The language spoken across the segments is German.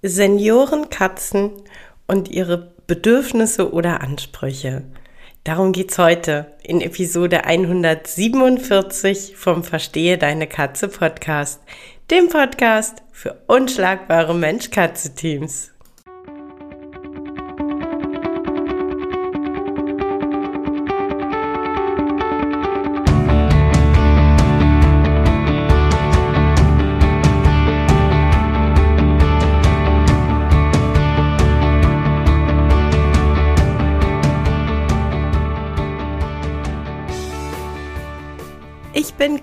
Seniorenkatzen und ihre Bedürfnisse oder Ansprüche. Darum geht's heute in Episode 147 vom Verstehe Deine Katze Podcast, dem Podcast für unschlagbare Mensch-Katze-Teams. Ich bin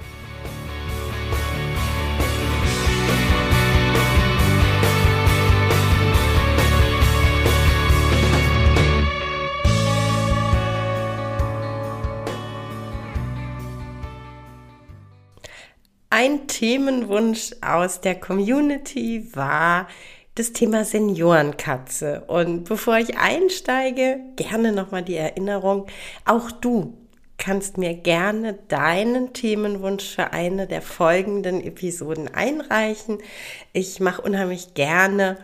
Ein Themenwunsch aus der Community war das Thema Seniorenkatze. Und bevor ich einsteige, gerne nochmal die Erinnerung, auch du kannst mir gerne deinen Themenwunsch für eine der folgenden Episoden einreichen. Ich mache unheimlich gerne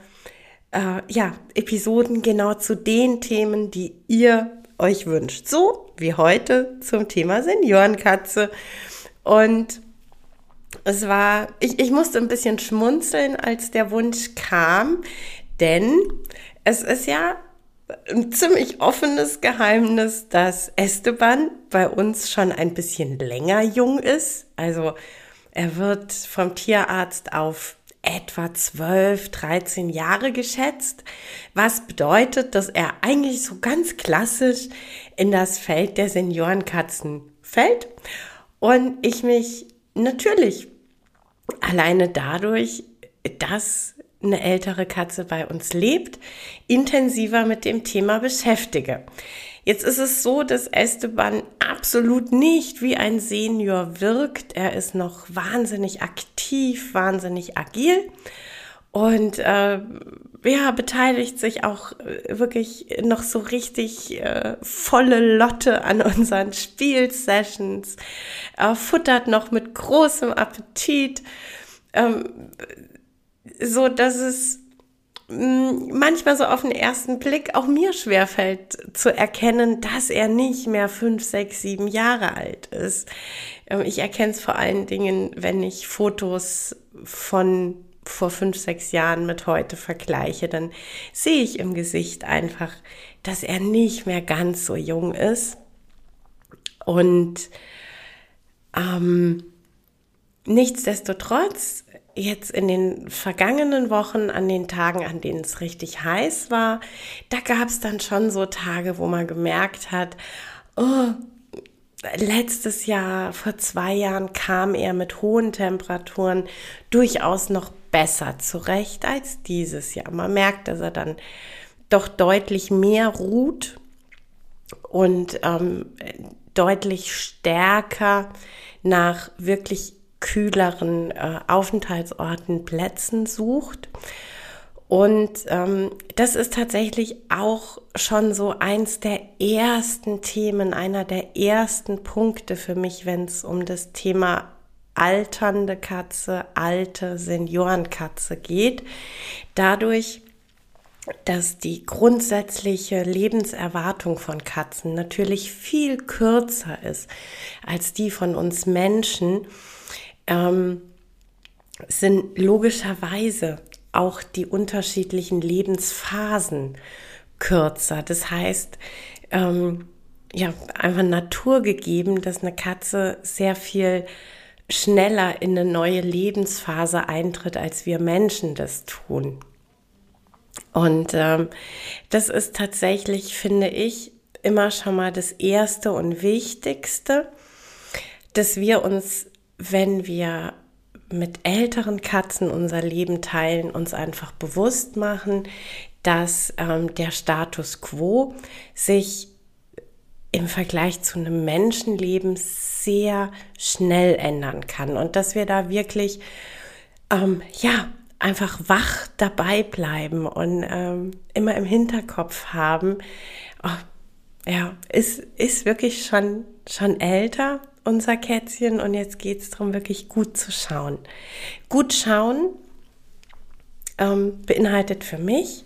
Episoden genau zu den Themen, die ihr euch wünscht. So wie heute zum Thema Seniorenkatze. Und es war, ich musste ein bisschen schmunzeln, als der Wunsch kam, denn es ist ja ein ziemlich offenes Geheimnis, dass Esteban bei uns schon ein bisschen länger jung ist. Also er wird vom Tierarzt auf etwa 12, 13 Jahre geschätzt, was bedeutet, dass er eigentlich so ganz klassisch in das Feld der Seniorenkatzen fällt und ich mich natürlich, alleine dadurch, dass eine ältere Katze bei uns lebt, intensiver mit dem Thema beschäftige. Jetzt ist es so, dass Esteban absolut nicht wie ein Senior wirkt. Er ist noch wahnsinnig aktiv, wahnsinnig agil und beteiligt sich auch wirklich noch so richtig volle Lotte an unseren Spielsessions, futtert noch mit großem Appetit, so dass es manchmal so auf den ersten Blick auch mir schwerfällt zu erkennen, dass er nicht mehr 5, 6, 7 Jahre alt ist. Ich erkenne es vor allen Dingen, wenn ich Fotos von vor 5, 6 Jahren mit heute vergleiche, dann sehe ich im Gesicht einfach, dass er nicht mehr ganz so jung ist und nichtsdestotrotz jetzt in den vergangenen Wochen, an den Tagen, an denen es richtig heiß war, da gab es dann schon so Tage, wo man gemerkt hat, letztes Jahr, vor 2 Jahren, kam er mit hohen Temperaturen durchaus noch besser zurecht als dieses Jahr. Man merkt, dass er dann doch deutlich mehr ruht und deutlich stärker nach wirklich kühleren Aufenthaltsorten, Plätzen sucht. Und das ist tatsächlich auch schon so eins der ersten Themen, einer der ersten Punkte für mich, wenn es um das Thema alternde Katze, alte Seniorenkatze geht. Dadurch, dass die grundsätzliche Lebenserwartung von Katzen natürlich viel kürzer ist als die von uns Menschen, sind logischerweise auch die unterschiedlichen Lebensphasen kürzer. Das heißt, einfach naturgegeben, dass eine Katze sehr viel schneller in eine neue Lebensphase eintritt, als wir Menschen das tun. Und das ist tatsächlich, finde ich, immer schon mal das Erste und Wichtigste, dass wir uns, wenn wir mit älteren Katzen unser Leben teilen, uns einfach bewusst machen, dass der Status quo sich im Vergleich zu einem Menschenleben sehr schnell ändern kann und dass wir da wirklich einfach wach dabei bleiben und immer im Hinterkopf haben, ist wirklich schon älter, unser Kätzchen, und jetzt geht es darum, wirklich gut zu schauen. Gut schauen beinhaltet für mich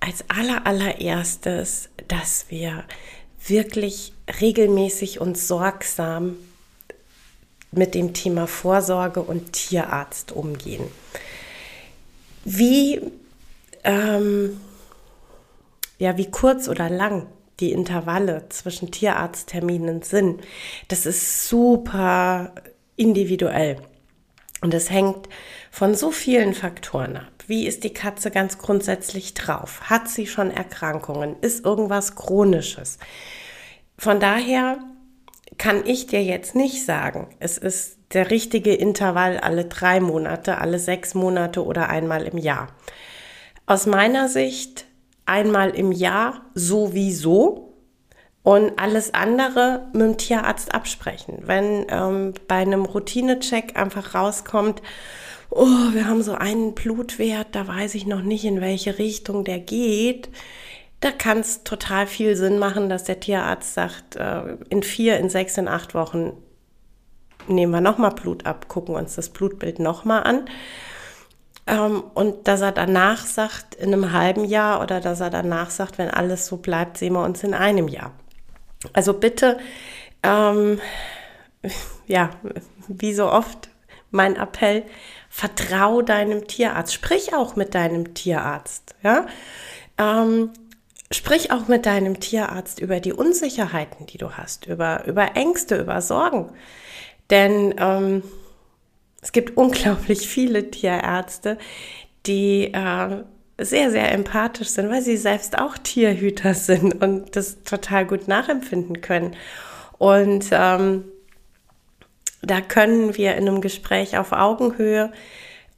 als allererstes, dass wir wirklich regelmäßig und sorgsam mit dem Thema Vorsorge und Tierarzt umgehen. Wie kurz oder lang die Intervalle zwischen Tierarztterminen sind, das ist super individuell. Und das hängt von so vielen Faktoren ab. Wie ist die Katze ganz grundsätzlich drauf? Hat sie schon Erkrankungen? Ist irgendwas Chronisches? Von daher kann ich dir jetzt nicht sagen, es ist der richtige Intervall alle 3 Monate, alle 6 Monate oder einmal im Jahr. Aus meiner Sicht einmal im Jahr sowieso. Und alles andere mit dem Tierarzt absprechen. Wenn bei einem Routinecheck einfach rauskommt, wir haben so einen Blutwert, da weiß ich noch nicht, in welche Richtung der geht, da kann es total viel Sinn machen, dass der Tierarzt sagt, in 4, in 6, in 8 Wochen nehmen wir nochmal Blut ab, gucken uns das Blutbild nochmal an. Und dass er danach sagt, in einem halben Jahr, oder dass er danach sagt, wenn alles so bleibt, sehen wir uns in einem Jahr. Also bitte, wie so oft mein Appell, vertrau deinem Tierarzt. Sprich auch mit deinem Tierarzt. Ja? Sprich auch mit deinem Tierarzt über die Unsicherheiten, die du hast, über Ängste, über Sorgen. Denn es gibt unglaublich viele Tierärzte, die sehr, sehr empathisch sind, weil sie selbst auch Tierhüter sind und das total gut nachempfinden können. Und da können wir in einem Gespräch auf Augenhöhe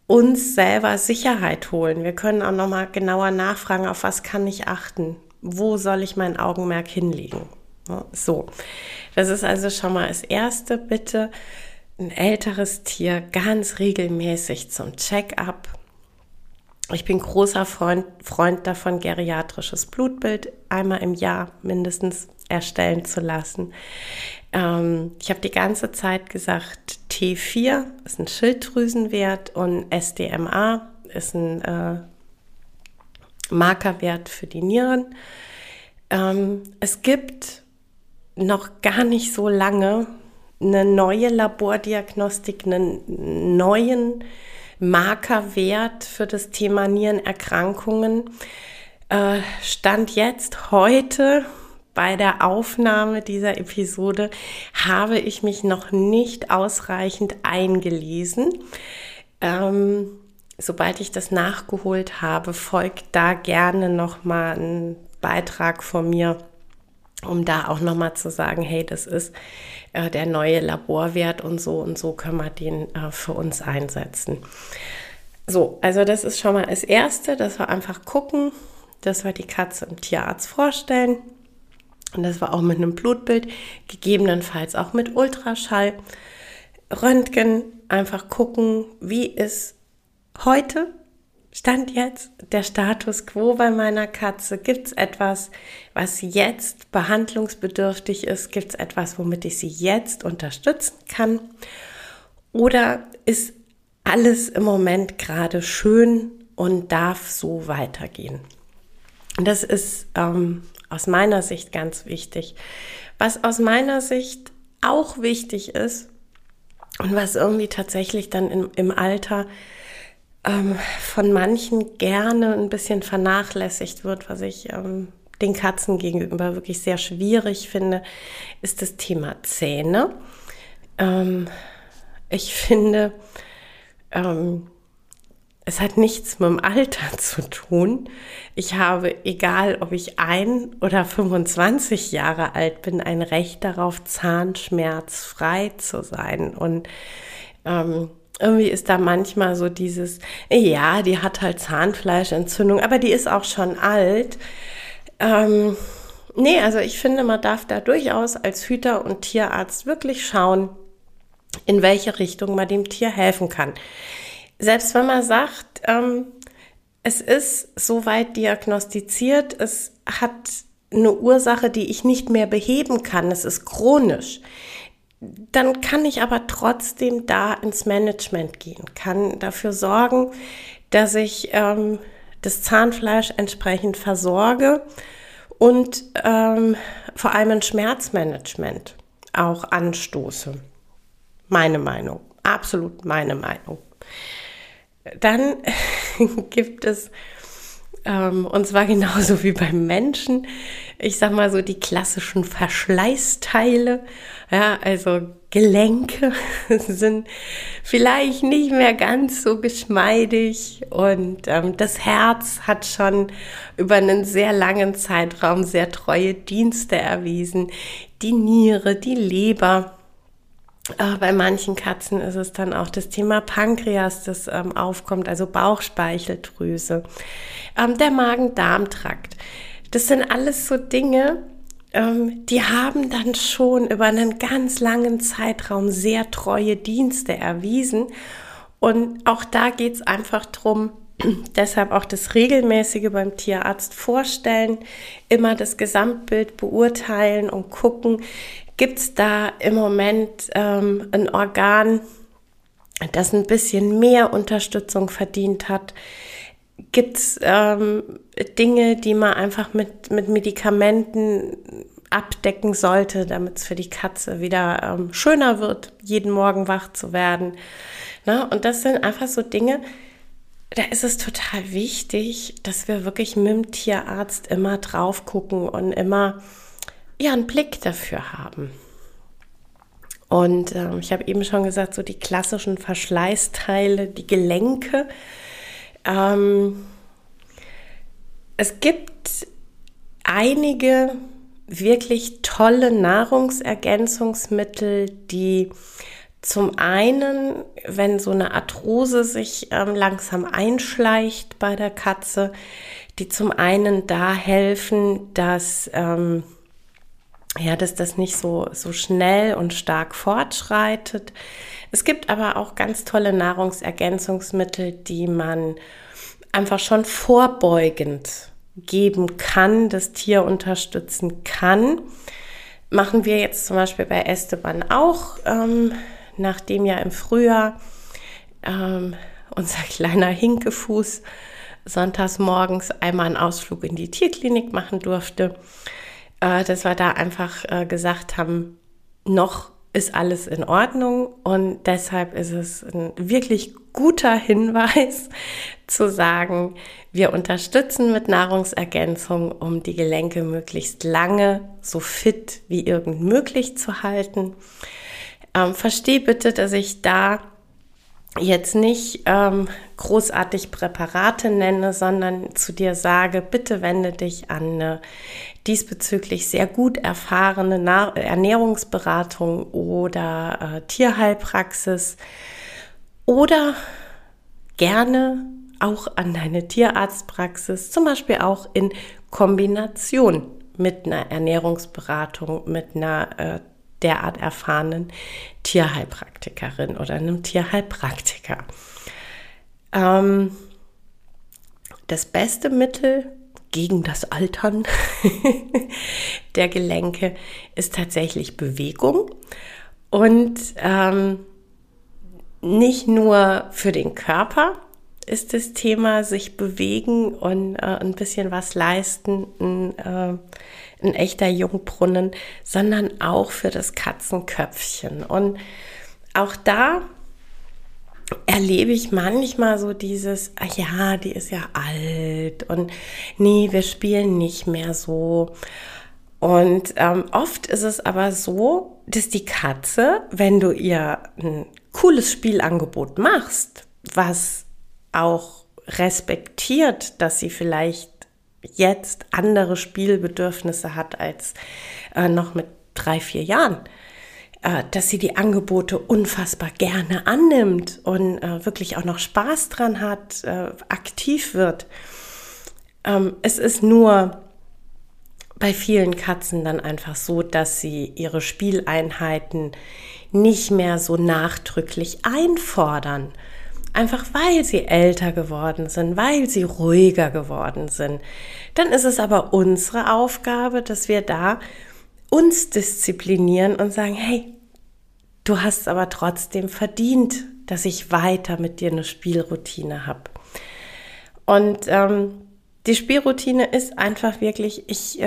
uns selber Sicherheit holen. Wir können auch nochmal genauer nachfragen, auf was kann ich achten? Wo soll ich mein Augenmerk hinlegen? So, das ist also schon mal das Erste, bitte. Ein älteres Tier ganz regelmäßig zum Check-up. Ich bin großer Freund davon, geriatrisches Blutbild einmal im Jahr mindestens erstellen zu lassen. Ich habe die ganze Zeit gesagt, T4 ist ein Schilddrüsenwert und SDMA ist ein Markerwert für die Nieren. Es gibt noch gar nicht so lange eine neue Labordiagnostik, einen neuen Markerwert für das Thema Nierenerkrankungen. Stand jetzt, heute, bei der Aufnahme dieser Episode, habe ich mich noch nicht ausreichend eingelesen. Sobald ich das nachgeholt habe, folgt da gerne nochmal ein Beitrag von mir, um da auch nochmal zu sagen, hey, das ist der neue Laborwert und so können wir den für uns einsetzen. So, also das ist schon mal das Erste, dass wir einfach gucken, dass wir die Katze im Tierarzt vorstellen und dass wir auch mit einem Blutbild, gegebenenfalls auch mit Ultraschall, Röntgen, einfach gucken, wie ist heute, Stand jetzt der Status quo bei meiner Katze? Gibt es etwas, was jetzt behandlungsbedürftig ist? Gibt es etwas, womit ich sie jetzt unterstützen kann? Oder ist alles im Moment gerade schön und darf so weitergehen? Das ist aus meiner Sicht ganz wichtig. Was aus meiner Sicht auch wichtig ist und was irgendwie tatsächlich dann im Alter von manchen gerne ein bisschen vernachlässigt wird, was ich den Katzen gegenüber wirklich sehr schwierig finde, ist das Thema Zähne. Ich finde, es hat nichts mit dem Alter zu tun. Ich habe, egal ob ich 1 oder 25 Jahre alt bin, ein Recht darauf, zahnschmerzfrei zu sein. Und irgendwie ist da manchmal so dieses, ja, die hat halt Zahnfleischentzündung, aber die ist auch schon alt. Nee, also ich finde, man darf da durchaus als Hüter und Tierarzt wirklich schauen, in welche Richtung man dem Tier helfen kann. Selbst wenn man sagt, es ist soweit diagnostiziert, es hat eine Ursache, die ich nicht mehr beheben kann, es ist chronisch, dann kann ich aber trotzdem da ins Management gehen, kann dafür sorgen, dass ich das Zahnfleisch entsprechend versorge und vor allem ein Schmerzmanagement auch anstoße. Meine Meinung, absolut meine Meinung. Dann gibt es, und zwar genauso wie beim Menschen, ich sag mal so die klassischen Verschleißteile, ja, also Gelenke sind vielleicht nicht mehr ganz so geschmeidig und das Herz hat schon über einen sehr langen Zeitraum sehr treue Dienste erwiesen, die Niere, die Leber. Bei manchen Katzen ist es dann auch das Thema Pankreas, das aufkommt, also Bauchspeicheldrüse, der Magen-Darm-Trakt. Das sind alles so Dinge, die haben dann schon über einen ganz langen Zeitraum sehr treue Dienste erwiesen. Und auch da geht es einfach drum, deshalb auch das Regelmäßige beim Tierarzt vorstellen, immer das Gesamtbild beurteilen und gucken, gibt es da im Moment ein Organ, das ein bisschen mehr Unterstützung verdient hat? Gibt es Dinge, die man einfach mit Medikamenten abdecken sollte, damit es für die Katze wieder schöner wird, jeden Morgen wach zu werden? Na, und das sind einfach so Dinge, da ist es total wichtig, dass wir wirklich mit dem Tierarzt immer drauf gucken und immer ja einen Blick dafür haben. Und ich habe eben schon gesagt, so die klassischen Verschleißteile, die Gelenke. Es gibt einige wirklich tolle Nahrungsergänzungsmittel, die zum einen, wenn so eine Arthrose sich langsam einschleicht bei der Katze, die zum einen da helfen, dass dass das nicht so schnell und stark fortschreitet. Es gibt aber auch ganz tolle Nahrungsergänzungsmittel, die man einfach schon vorbeugend geben kann, das Tier unterstützen kann. Machen wir jetzt zum Beispiel bei Esteban auch, nachdem ja im Frühjahr unser kleiner Hinkefuß sonntags morgens einmal einen Ausflug in die Tierklinik machen durfte, dass wir da einfach gesagt haben, noch ist alles in Ordnung und deshalb ist es ein wirklich guter Hinweis zu sagen, wir unterstützen mit Nahrungsergänzung, um die Gelenke möglichst lange so fit wie irgend möglich zu halten. Versteh bitte, dass ich da jetzt nicht großartig Präparate nenne, sondern zu dir sage, bitte wende dich an eine diesbezüglich sehr gut erfahrene Ernährungsberatung oder Tierheilpraxis oder gerne auch an deine Tierarztpraxis, zum Beispiel auch in Kombination mit einer Ernährungsberatung, mit einer derart erfahrenen Tierheilpraktikerin oder einem Tierheilpraktiker. Das beste Mittel gegen das Altern der Gelenke ist tatsächlich Bewegung und nicht nur für den Körper ist das Thema sich bewegen und ein bisschen was leisten, ein echter Jungbrunnen, sondern auch für das Katzenköpfchen. Und auch da erlebe ich manchmal so dieses, ach ja, die ist ja alt und nee, wir spielen nicht mehr so. Und oft ist es aber so, dass die Katze, wenn du ihr ein cooles Spielangebot machst, was auch respektiert, dass sie vielleicht jetzt andere Spielbedürfnisse hat als noch mit 3-4 Jahren, dass sie die Angebote unfassbar gerne annimmt und wirklich auch noch Spaß dran hat, aktiv wird. Es ist nur bei vielen Katzen dann einfach so, dass sie ihre Spieleinheiten nicht mehr so nachdrücklich einfordern. Einfach weil sie älter geworden sind, weil sie ruhiger geworden sind. Dann ist es aber unsere Aufgabe, dass wir da uns disziplinieren und sagen, hey, du hast aber trotzdem verdient, dass ich weiter mit dir eine Spielroutine habe. Und die Spielroutine ist einfach wirklich, ich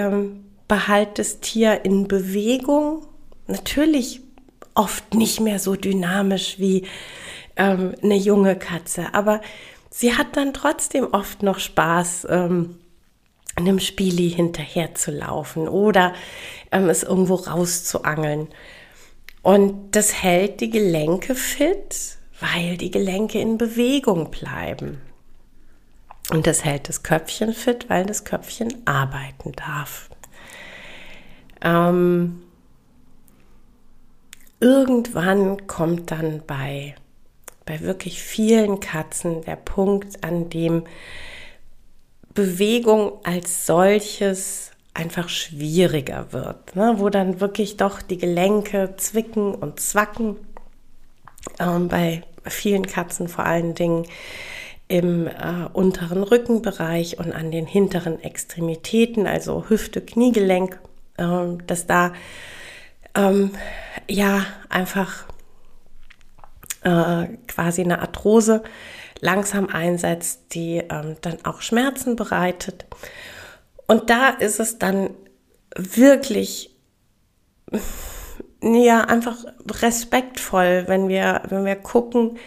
behalte das Tier in Bewegung. Natürlich oft nicht mehr so dynamisch wie eine junge Katze, aber sie hat dann trotzdem oft noch Spaß, einem Spieli hinterher zu laufen oder es irgendwo rauszuangeln. Und das hält die Gelenke fit, weil die Gelenke in Bewegung bleiben. Und das hält das Köpfchen fit, weil das Köpfchen arbeiten darf. Irgendwann kommt dann bei wirklich vielen Katzen der Punkt, an dem Bewegung als solches einfach schwieriger wird, ne? Wo dann wirklich doch die Gelenke zwicken und zwacken. Bei vielen Katzen vor allen Dingen im unteren Rückenbereich und an den hinteren Extremitäten, also Hüfte, Kniegelenk, dass da einfach quasi eine Arthrose langsam einsetzt, die dann auch Schmerzen bereitet. Und da ist es dann wirklich ja einfach respektvoll, wenn wir gucken,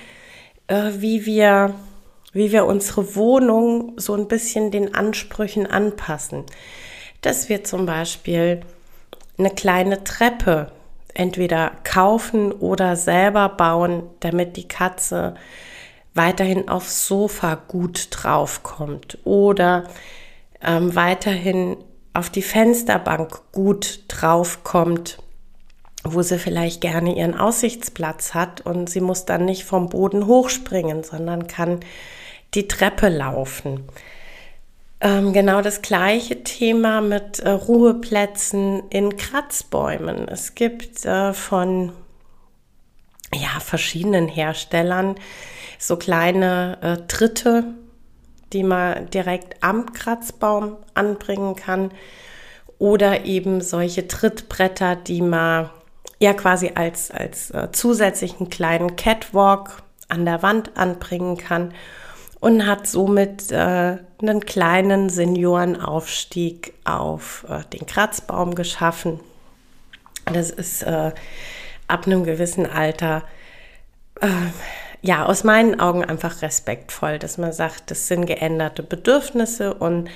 wie wir unsere Wohnung so ein bisschen den Ansprüchen anpassen. Dass wir zum Beispiel eine kleine Treppe entweder kaufen oder selber bauen, damit die Katze weiterhin aufs Sofa gut draufkommt oder weiterhin auf die Fensterbank gut draufkommt, wo sie vielleicht gerne ihren Aussichtsplatz hat und sie muss dann nicht vom Boden hochspringen, sondern kann die Treppe laufen. Genau das gleiche Thema mit Ruheplätzen in Kratzbäumen. Es gibt von verschiedenen Herstellern so kleine Tritte, die man direkt am Kratzbaum anbringen kann oder eben solche Trittbretter, die man ja quasi als zusätzlichen kleinen Catwalk an der Wand anbringen kann und hat somit einen kleinen Seniorenaufstieg auf den Kratzbaum geschaffen. Das ist ab einem gewissen Alter aus meinen Augen einfach respektvoll, dass man sagt, das sind geänderte Bedürfnisse und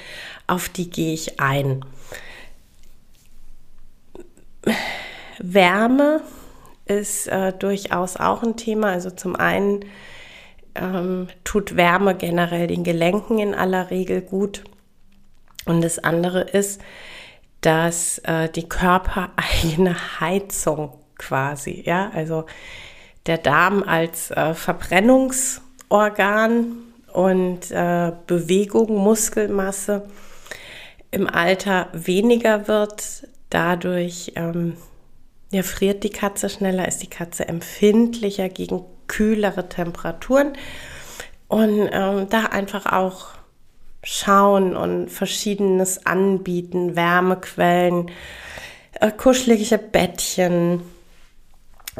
auf die gehe ich ein. Wärme ist durchaus auch ein Thema. Also zum einen tut Wärme generell den Gelenken in aller Regel gut. Und das andere ist, dass die körpereigene Heizung quasi, ja, also der Darm als Verbrennungsorgan und Bewegung, Muskelmasse im Alter weniger wird. Dadurch friert die Katze schneller, ist die Katze empfindlicher gegen kühlere Temperaturen. Und da einfach auch schauen und Verschiedenes anbieten, Wärmequellen, kuschelige Bettchen,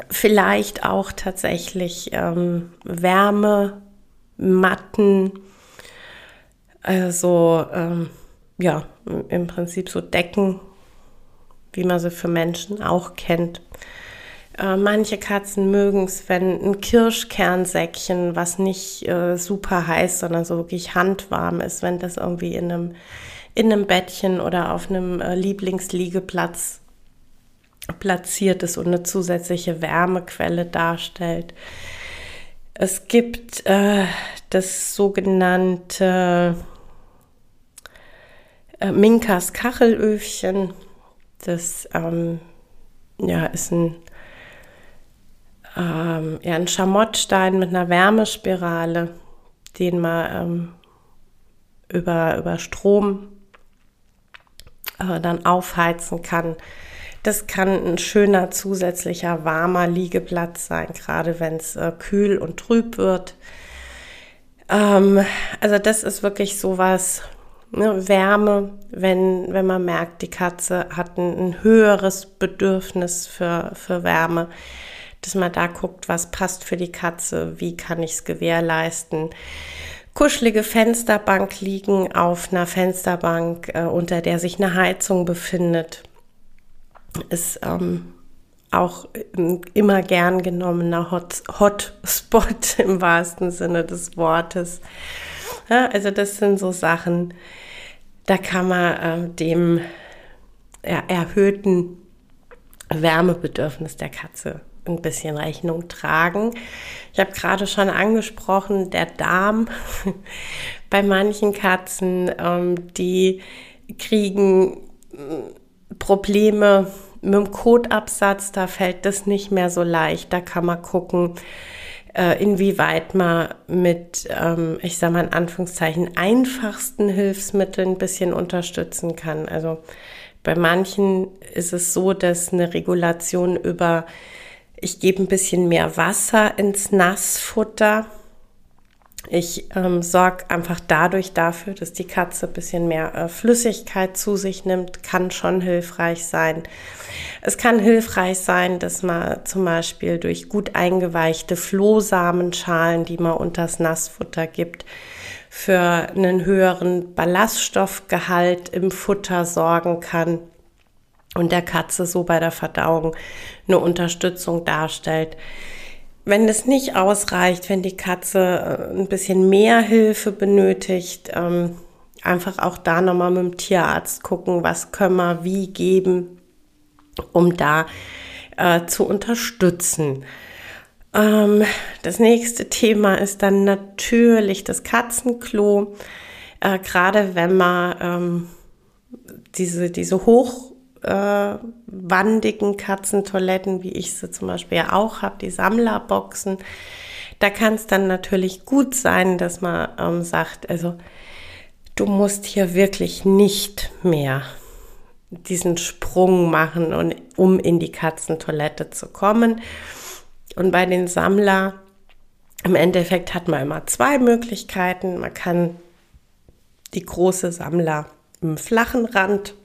vielleicht auch tatsächlich Wärmematten, also im Prinzip so Decken, wie man sie für Menschen auch kennt. Manche Katzen mögen es, wenn ein Kirschkernsäckchen, was nicht super heiß, sondern so wirklich handwarm ist, wenn das irgendwie in einem Bettchen oder auf einem Lieblingsliegeplatz platziert ist und eine zusätzliche Wärmequelle darstellt. Es gibt das sogenannte Minkas-Kachelöfchen. Das ist ein Schamottstein mit einer Wärmespirale, den man über Strom dann aufheizen kann. Das kann ein schöner zusätzlicher warmer Liegeplatz sein, gerade wenn es kühl und trüb wird. Also das ist wirklich sowas, ne, Wärme, wenn man merkt, die Katze hat ein höheres Bedürfnis für Wärme, dass man da guckt, was passt für die Katze, wie kann ich es gewährleisten. Kuschelige Fensterbank liegen auf einer Fensterbank, unter der sich eine Heizung befindet, ist auch immer gern genommener Hotspot im wahrsten Sinne des Wortes. Ja, also das sind so Sachen, da kann man dem erhöhten Wärmebedürfnis der Katze ein bisschen Rechnung tragen. Ich habe gerade schon angesprochen, der Darm bei manchen Katzen, die kriegen Probleme mit dem Kotabsatz, da fällt das nicht mehr so leicht. Da kann man gucken, inwieweit man mit, ich sage mal in Anführungszeichen, einfachsten Hilfsmitteln ein bisschen unterstützen kann. Also bei manchen ist es so, dass eine Regulation über, ich gebe ein bisschen mehr Wasser ins Nassfutter. Ich sorge einfach dadurch dafür, dass die Katze ein bisschen mehr Flüssigkeit zu sich nimmt, kann schon hilfreich sein. Es kann hilfreich sein, dass man zum Beispiel durch gut eingeweichte Flohsamenschalen, die man unters Nassfutter gibt, für einen höheren Ballaststoffgehalt im Futter sorgen kann und der Katze so bei der Verdauung eine Unterstützung darstellt. Wenn es nicht ausreicht, wenn die Katze ein bisschen mehr Hilfe benötigt, einfach auch da nochmal mit dem Tierarzt gucken, was können wir wie geben, um da zu unterstützen. Das nächste Thema ist dann natürlich das Katzenklo. Gerade wenn man diese hochwandigen Katzentoiletten, wie ich sie zum Beispiel ja auch habe, die Sammlerboxen, da kann es dann natürlich gut sein, dass man sagt, also du musst hier wirklich nicht mehr diesen Sprung machen, und, um in die Katzentoilette zu kommen. Und bei den Sammler, im Endeffekt hat man immer zwei Möglichkeiten. Man kann die große Sammler im flachen Rand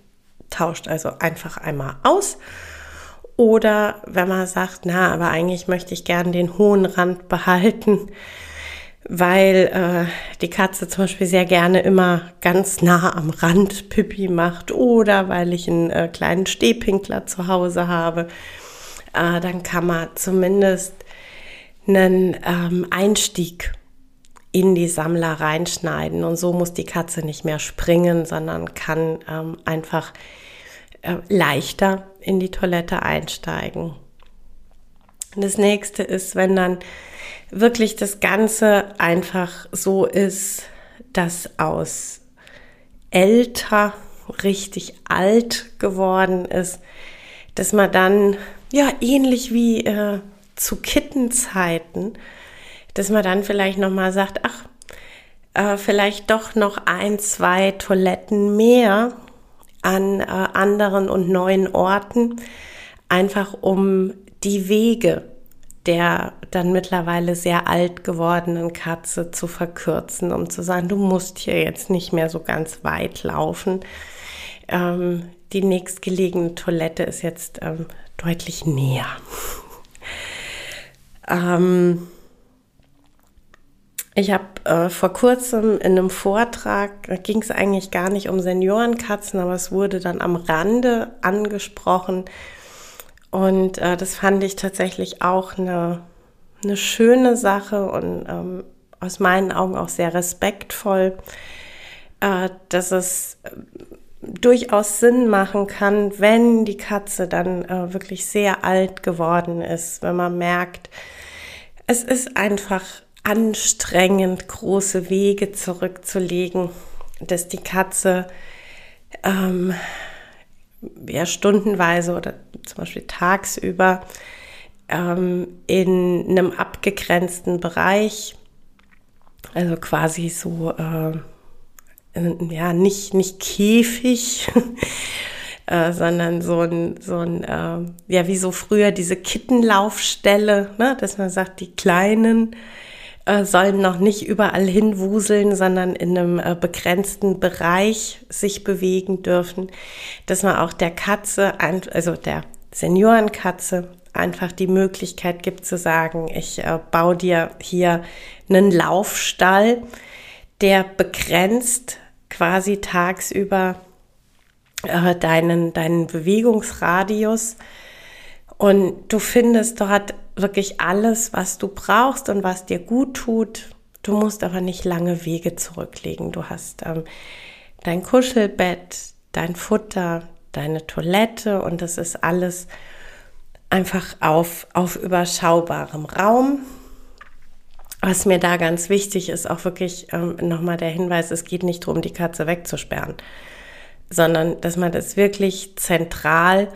tauscht also einfach einmal aus, oder wenn man sagt, na, aber eigentlich möchte ich gerne den hohen Rand behalten, weil die Katze zum Beispiel sehr gerne immer ganz nah am Rand Pipi macht oder weil ich einen kleinen Stehpinkler zu Hause habe, dann kann man zumindest einen Einstieg in die Sammler reinschneiden, und so muss die Katze nicht mehr springen, sondern kann einfach leichter in die Toilette einsteigen. Das nächste ist, wenn dann wirklich das Ganze einfach so ist, dass aus älter richtig alt geworden ist, dass man dann, ja, ähnlich wie zu Kittenzeiten, dass man dann vielleicht nochmal sagt, ach, vielleicht doch noch 1, 2 Toiletten mehr an anderen und neuen Orten, einfach um die Wege der dann mittlerweile sehr alt gewordenen Katze zu verkürzen, um zu sagen, du musst hier jetzt nicht mehr so ganz weit laufen. Die nächstgelegene Toilette ist jetzt deutlich näher. Ich habe vor kurzem in einem Vortrag, da ging es eigentlich gar nicht um Seniorenkatzen, aber es wurde dann am Rande angesprochen, und das fand ich tatsächlich auch eine schöne Sache und aus meinen Augen auch sehr respektvoll, dass es durchaus Sinn machen kann, wenn die Katze dann wirklich sehr alt geworden ist, wenn man merkt, es ist einfach anstrengend, große Wege zurückzulegen, dass die Katze stundenweise oder zum Beispiel tagsüber in einem abgegrenzten Bereich, also quasi so ja, nicht Käfig, sondern so ein ja, wie so früher diese Kittenlaufstelle, ne, dass man sagt, die Kleinen sollen noch nicht überall hinwuseln, sondern in einem begrenzten Bereich sich bewegen dürfen, dass man auch der Katze, also der Seniorenkatze, einfach die Möglichkeit gibt zu sagen, ich baue dir hier einen Laufstall, der begrenzt quasi tagsüber deinen Bewegungsradius, und du findest dort wirklich alles, was du brauchst und was dir gut tut. Du musst aber nicht lange Wege zurücklegen. Du hast dein Kuschelbett, dein Futter, deine Toilette, und das ist alles einfach auf überschaubarem Raum. Was mir da ganz wichtig ist, auch wirklich nochmal der Hinweis, es geht nicht darum, die Katze wegzusperren, sondern dass man das wirklich zentral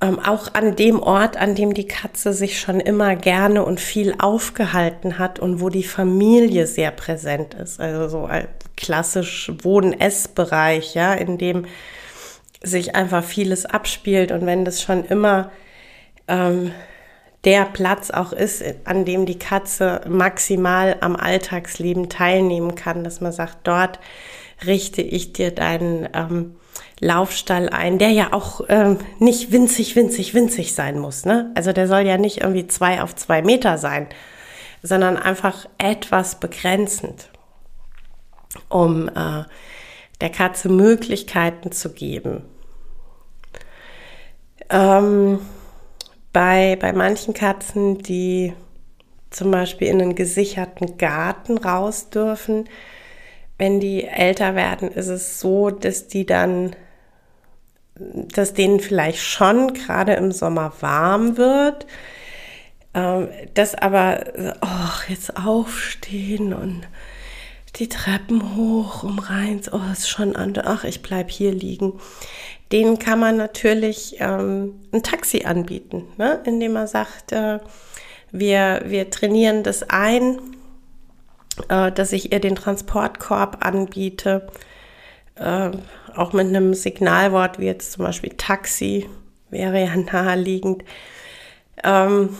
auch an dem Ort, an dem die Katze sich schon immer gerne und viel aufgehalten hat und wo die Familie sehr präsent ist, also so klassisch Wohn-Ess-Bereich, ja, in dem sich einfach vieles abspielt, und wenn das schon immer der Platz auch ist, an dem die Katze maximal am Alltagsleben teilnehmen kann, dass man sagt, dort richte ich dir deinen Laufstall ein, der ja auch nicht winzig sein muss, ne? Also der soll ja nicht irgendwie 2 auf 2 Meter sein, sondern einfach etwas begrenzend, um der Katze Möglichkeiten zu geben. Bei manchen Katzen, die zum Beispiel in einen gesicherten Garten raus dürfen, wenn die älter werden, ist es so, dass denen vielleicht schon gerade im Sommer warm wird, dass aber, jetzt aufstehen und die Treppen hoch um rein, ist schon anders, ich bleib hier liegen. Denen kann man natürlich ein Taxi anbieten, ne? Indem man sagt, wir trainieren das ein, dass ich ihr den Transportkorb anbiete, auch mit einem Signalwort wie jetzt zum Beispiel Taxi, wäre ja naheliegend, und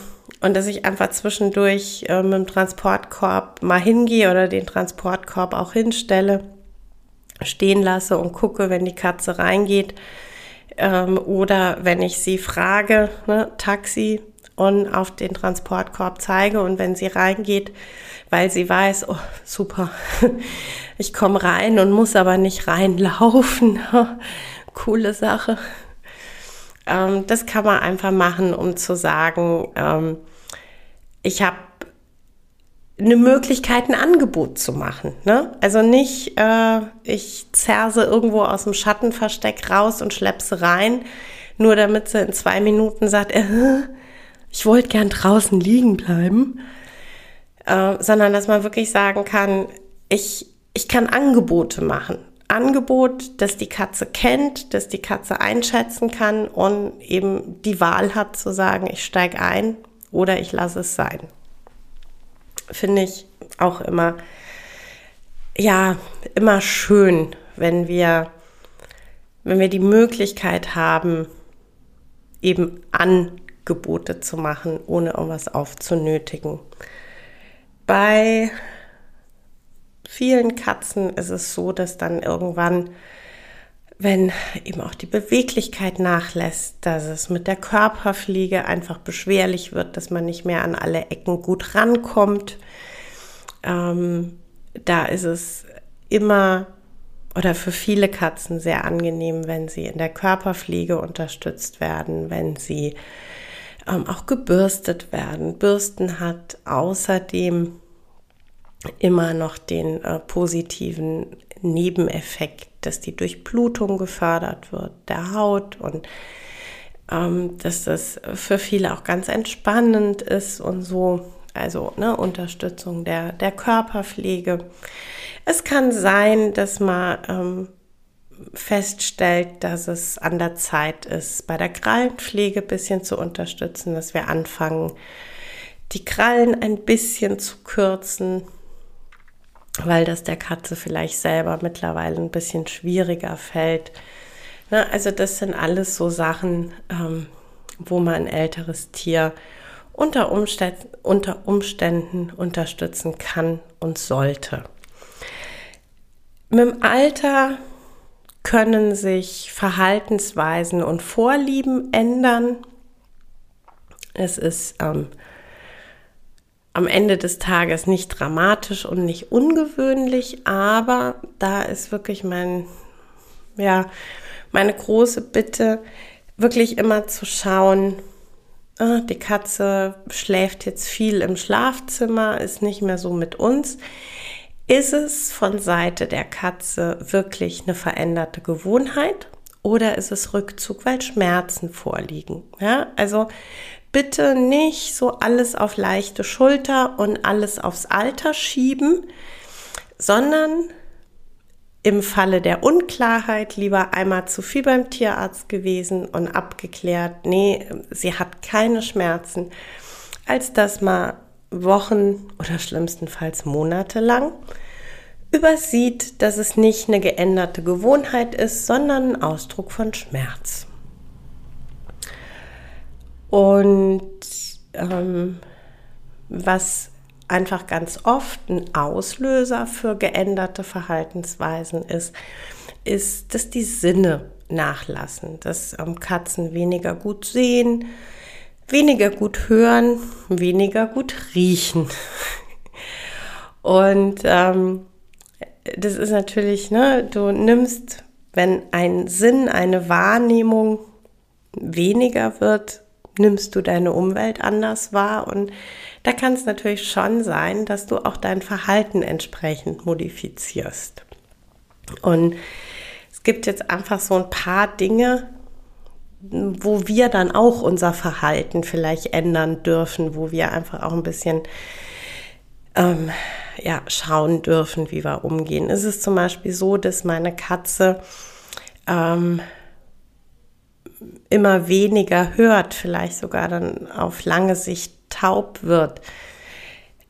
dass ich einfach zwischendurch mit dem Transportkorb mal hingehe oder den Transportkorb auch hinstelle, stehen lasse und gucke, wenn die Katze reingeht, oder wenn ich sie frage, ne, Taxi, und auf den Transportkorb zeige, und wenn sie reingeht, weil sie weiß, super, ich komme rein und muss aber nicht reinlaufen, coole Sache. Das kann man einfach machen, um zu sagen, ich habe eine Möglichkeit, ein Angebot zu machen, ne? Also nicht, ich zerse irgendwo aus dem Schattenversteck raus und schleppse rein, nur damit sie in 2 Minuten sagt, ich wollte gern draußen liegen bleiben, sondern dass man wirklich sagen kann, ich kann Angebote machen. Angebot, das die Katze kennt, das die Katze einschätzen kann und eben die Wahl hat zu sagen, ich steige ein oder ich lasse es sein. Finde ich auch immer, ja, immer schön, wenn wir die Möglichkeit haben, eben Angebote zu machen, ohne irgendwas aufzunötigen. Bei vielen Katzen ist es so, dass dann irgendwann, wenn eben auch die Beweglichkeit nachlässt, dass es mit der Körperpflege einfach beschwerlich wird, dass man nicht mehr an alle Ecken gut rankommt. Da ist es immer oder für viele Katzen sehr angenehm, wenn sie in der Körperpflege unterstützt werden, wenn sie auch gebürstet werden. Bürsten hat außerdem immer noch den positiven Nebeneffekt, dass die Durchblutung gefördert wird, der Haut, und dass das für viele auch ganz entspannend ist und so. Also, ne, Unterstützung der Körperpflege. Es kann sein, dass man feststellt, dass es an der Zeit ist, bei der Krallenpflege ein bisschen zu unterstützen, dass wir anfangen, die Krallen ein bisschen zu kürzen, weil das der Katze vielleicht selber mittlerweile ein bisschen schwieriger fällt. Na, also das sind alles so Sachen, wo man ein älteres Tier unter Umständen unterstützen kann und sollte. Mit dem Alter können sich Verhaltensweisen und Vorlieben ändern. Es ist am Ende des Tages nicht dramatisch und nicht ungewöhnlich, aber da ist wirklich meine große Bitte, wirklich immer zu schauen, die Katze schläft jetzt viel im Schlafzimmer, ist nicht mehr so mit uns. Ist es von Seite der Katze wirklich eine veränderte Gewohnheit oder ist es Rückzug, weil Schmerzen vorliegen? Ja, also bitte nicht so alles auf leichte Schulter und alles aufs Alter schieben, sondern im Falle der Unklarheit lieber einmal zu viel beim Tierarzt gewesen und abgeklärt, nee, sie hat keine Schmerzen, als dass man Wochen oder schlimmstenfalls monatelang übersieht, dass es nicht eine geänderte Gewohnheit ist, sondern ein Ausdruck von Schmerz. Und was einfach ganz oft ein Auslöser für geänderte Verhaltensweisen ist, dass die Sinne nachlassen, dass Katzen weniger gut sehen, weniger gut hören, weniger gut riechen. Und das ist natürlich, ne, du nimmst, wenn ein Sinn, eine Wahrnehmung weniger wird, nimmst du deine Umwelt anders wahr und da kann es natürlich schon sein, dass du auch dein Verhalten entsprechend modifizierst. Und es gibt jetzt einfach so ein paar Dinge, wo wir dann auch unser Verhalten vielleicht ändern dürfen, wo wir einfach auch ein bisschen schauen dürfen, wie wir umgehen. Es ist zum Beispiel so, dass meine Katze immer weniger hört, vielleicht sogar dann auf lange Sicht taub wird,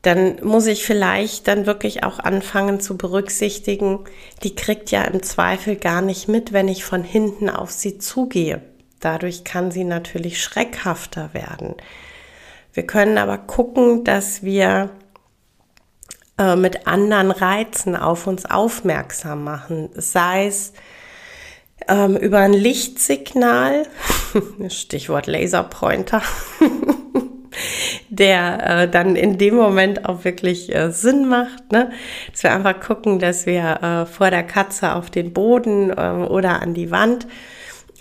dann muss ich vielleicht dann wirklich auch anfangen zu berücksichtigen, die kriegt ja im Zweifel gar nicht mit, wenn ich von hinten auf sie zugehe. Dadurch kann sie natürlich schreckhafter werden. Wir können aber gucken, dass wir mit anderen Reizen auf uns aufmerksam machen, sei es über ein Lichtsignal, Stichwort Laserpointer, der dann in dem Moment auch wirklich Sinn macht, ne? Dass wir einfach gucken, dass wir vor der Katze auf den Boden oder an die Wand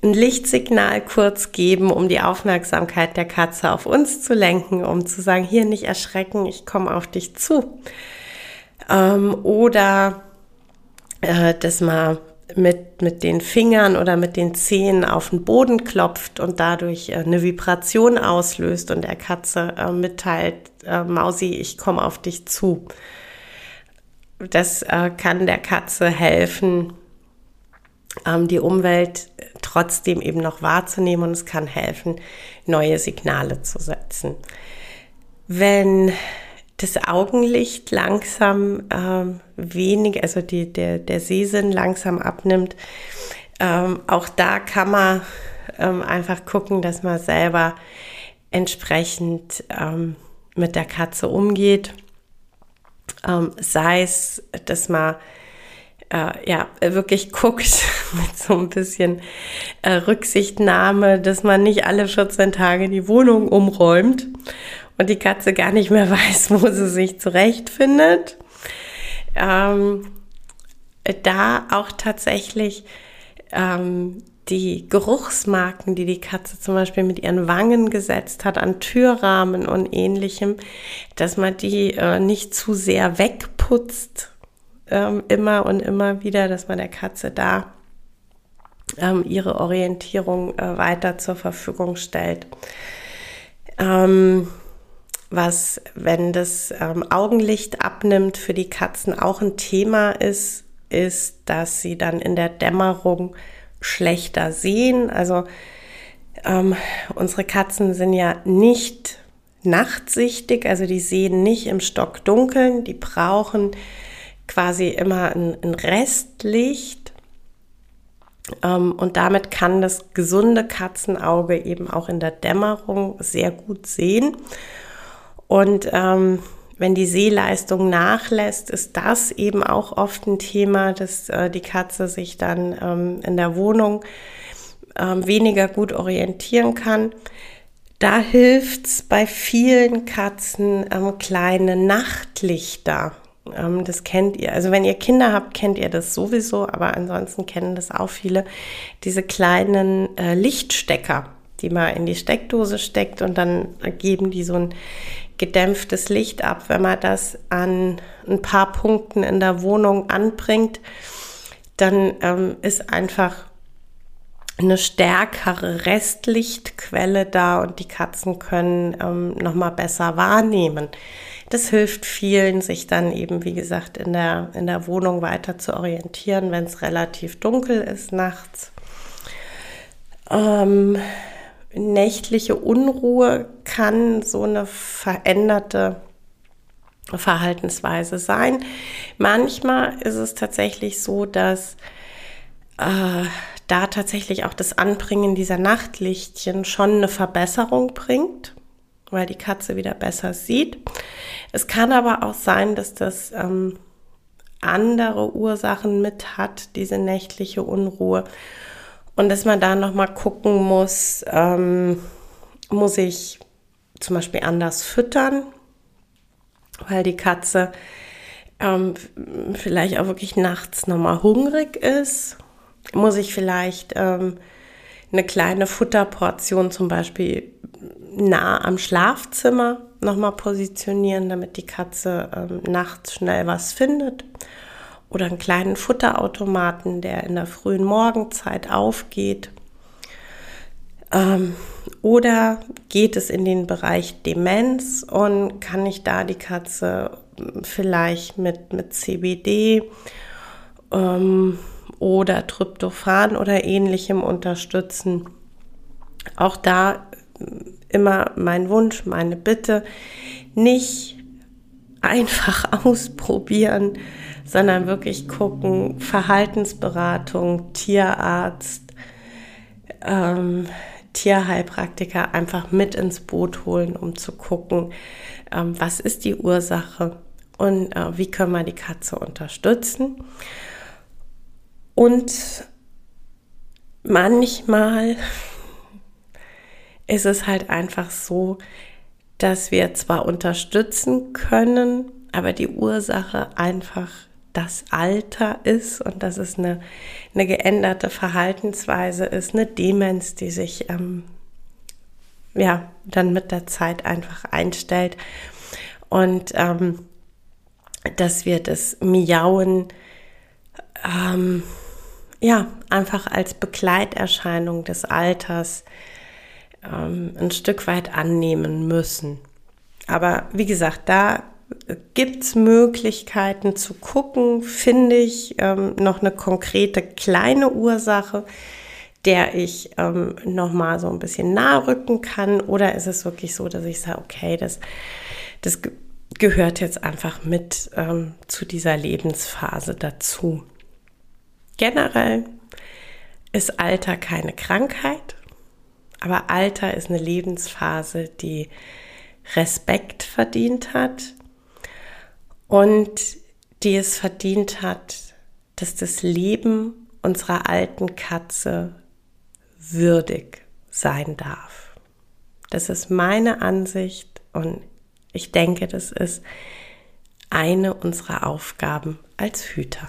ein Lichtsignal kurz geben, um die Aufmerksamkeit der Katze auf uns zu lenken, um zu sagen, hier nicht erschrecken, ich komme auf dich zu. Oder dass man mit den Fingern oder mit den Zehen auf den Boden klopft und dadurch eine Vibration auslöst und der Katze mitteilt, Mausi, ich komme auf dich zu. Das kann der Katze helfen, die Umwelt trotzdem eben noch wahrzunehmen und es kann helfen, neue Signale zu setzen. Wenn das Augenlicht langsam wenig, also der Sehsinn langsam abnimmt. Auch da kann man einfach gucken, dass man selber entsprechend mit der Katze umgeht. Sei es, dass man wirklich guckt mit so ein bisschen Rücksichtnahme, dass man nicht alle 14 Tage die Wohnung umräumt und die Katze gar nicht mehr weiß, wo sie sich zurechtfindet. Da auch tatsächlich die Geruchsmarken, die die Katze zum Beispiel mit ihren Wangen gesetzt hat, an Türrahmen und Ähnlichem, dass man die nicht zu sehr wegputzt, immer und immer wieder, dass man der Katze da ihre Orientierung weiter zur Verfügung stellt. Was, wenn das Augenlicht abnimmt, für die Katzen auch ein Thema ist, dass sie dann in der Dämmerung schlechter sehen. Also unsere Katzen sind ja nicht nachtsichtig, also die sehen nicht im Stockdunkeln, die brauchen quasi immer ein Restlicht. Und damit kann das gesunde Katzenauge eben auch in der Dämmerung sehr gut sehen. Und wenn die Sehleistung nachlässt, ist das eben auch oft ein Thema, dass die Katze sich dann in der Wohnung weniger gut orientieren kann. Da hilft's bei vielen Katzen kleine Nachtlichter. Das kennt ihr. Also wenn ihr Kinder habt, kennt ihr das sowieso, aber ansonsten kennen das auch viele. Diese kleinen Lichtstecker, die man in die Steckdose steckt und dann geben die so ein gedämpftes Licht ab. Wenn man das an ein paar Punkten in der Wohnung anbringt, dann ist einfach eine stärkere Restlichtquelle da und die Katzen können nochmal besser wahrnehmen. Das hilft vielen, sich dann eben, wie gesagt, in der Wohnung weiter zu orientieren, wenn es relativ dunkel ist nachts. Nächtliche Unruhe kann so eine veränderte Verhaltensweise sein. Manchmal ist es tatsächlich so, dass da tatsächlich auch das Anbringen dieser Nachtlichtchen schon eine Verbesserung bringt, weil die Katze wieder besser sieht. Es kann aber auch sein, dass das andere Ursachen mit hat, diese nächtliche Unruhe. Und dass man da nochmal gucken muss, muss ich zum Beispiel anders füttern, weil die Katze vielleicht auch wirklich nachts nochmal hungrig ist. Muss ich vielleicht eine kleine Futterportion zum Beispiel nah am Schlafzimmer nochmal positionieren, damit die Katze nachts schnell was findet. Oder einen kleinen Futterautomaten, der in der frühen Morgenzeit aufgeht. Oder geht es in den Bereich Demenz und kann ich da die Katze vielleicht mit CBD oder Tryptophan oder Ähnlichem unterstützen? Auch da immer mein Wunsch, meine Bitte, nicht einfach ausprobieren, sondern wirklich gucken, Verhaltensberatung, Tierarzt, Tierheilpraktiker einfach mit ins Boot holen, um zu gucken, was ist die Ursache und wie können wir die Katze unterstützen. Und manchmal ist es halt einfach so, dass wir zwar unterstützen können, aber die Ursache einfach das Alter ist und dass es eine geänderte Verhaltensweise ist, eine Demenz, die sich dann mit der Zeit einfach einstellt und dass wir das Miauen einfach als Begleiterscheinung des Alters ein Stück weit annehmen müssen. Aber wie gesagt, da gibt es Möglichkeiten zu gucken, finde ich, noch eine konkrete kleine Ursache, der ich nochmal so ein bisschen nahe rücken kann. Oder ist es wirklich so, dass ich sage, okay, das gehört jetzt einfach mit zu dieser Lebensphase dazu. Generell ist Alter keine Krankheit. Aber Alter ist eine Lebensphase, die Respekt verdient hat und die es verdient hat, dass das Leben unserer alten Katze würdig sein darf. Das ist meine Ansicht und ich denke, das ist eine unserer Aufgaben als Hüter.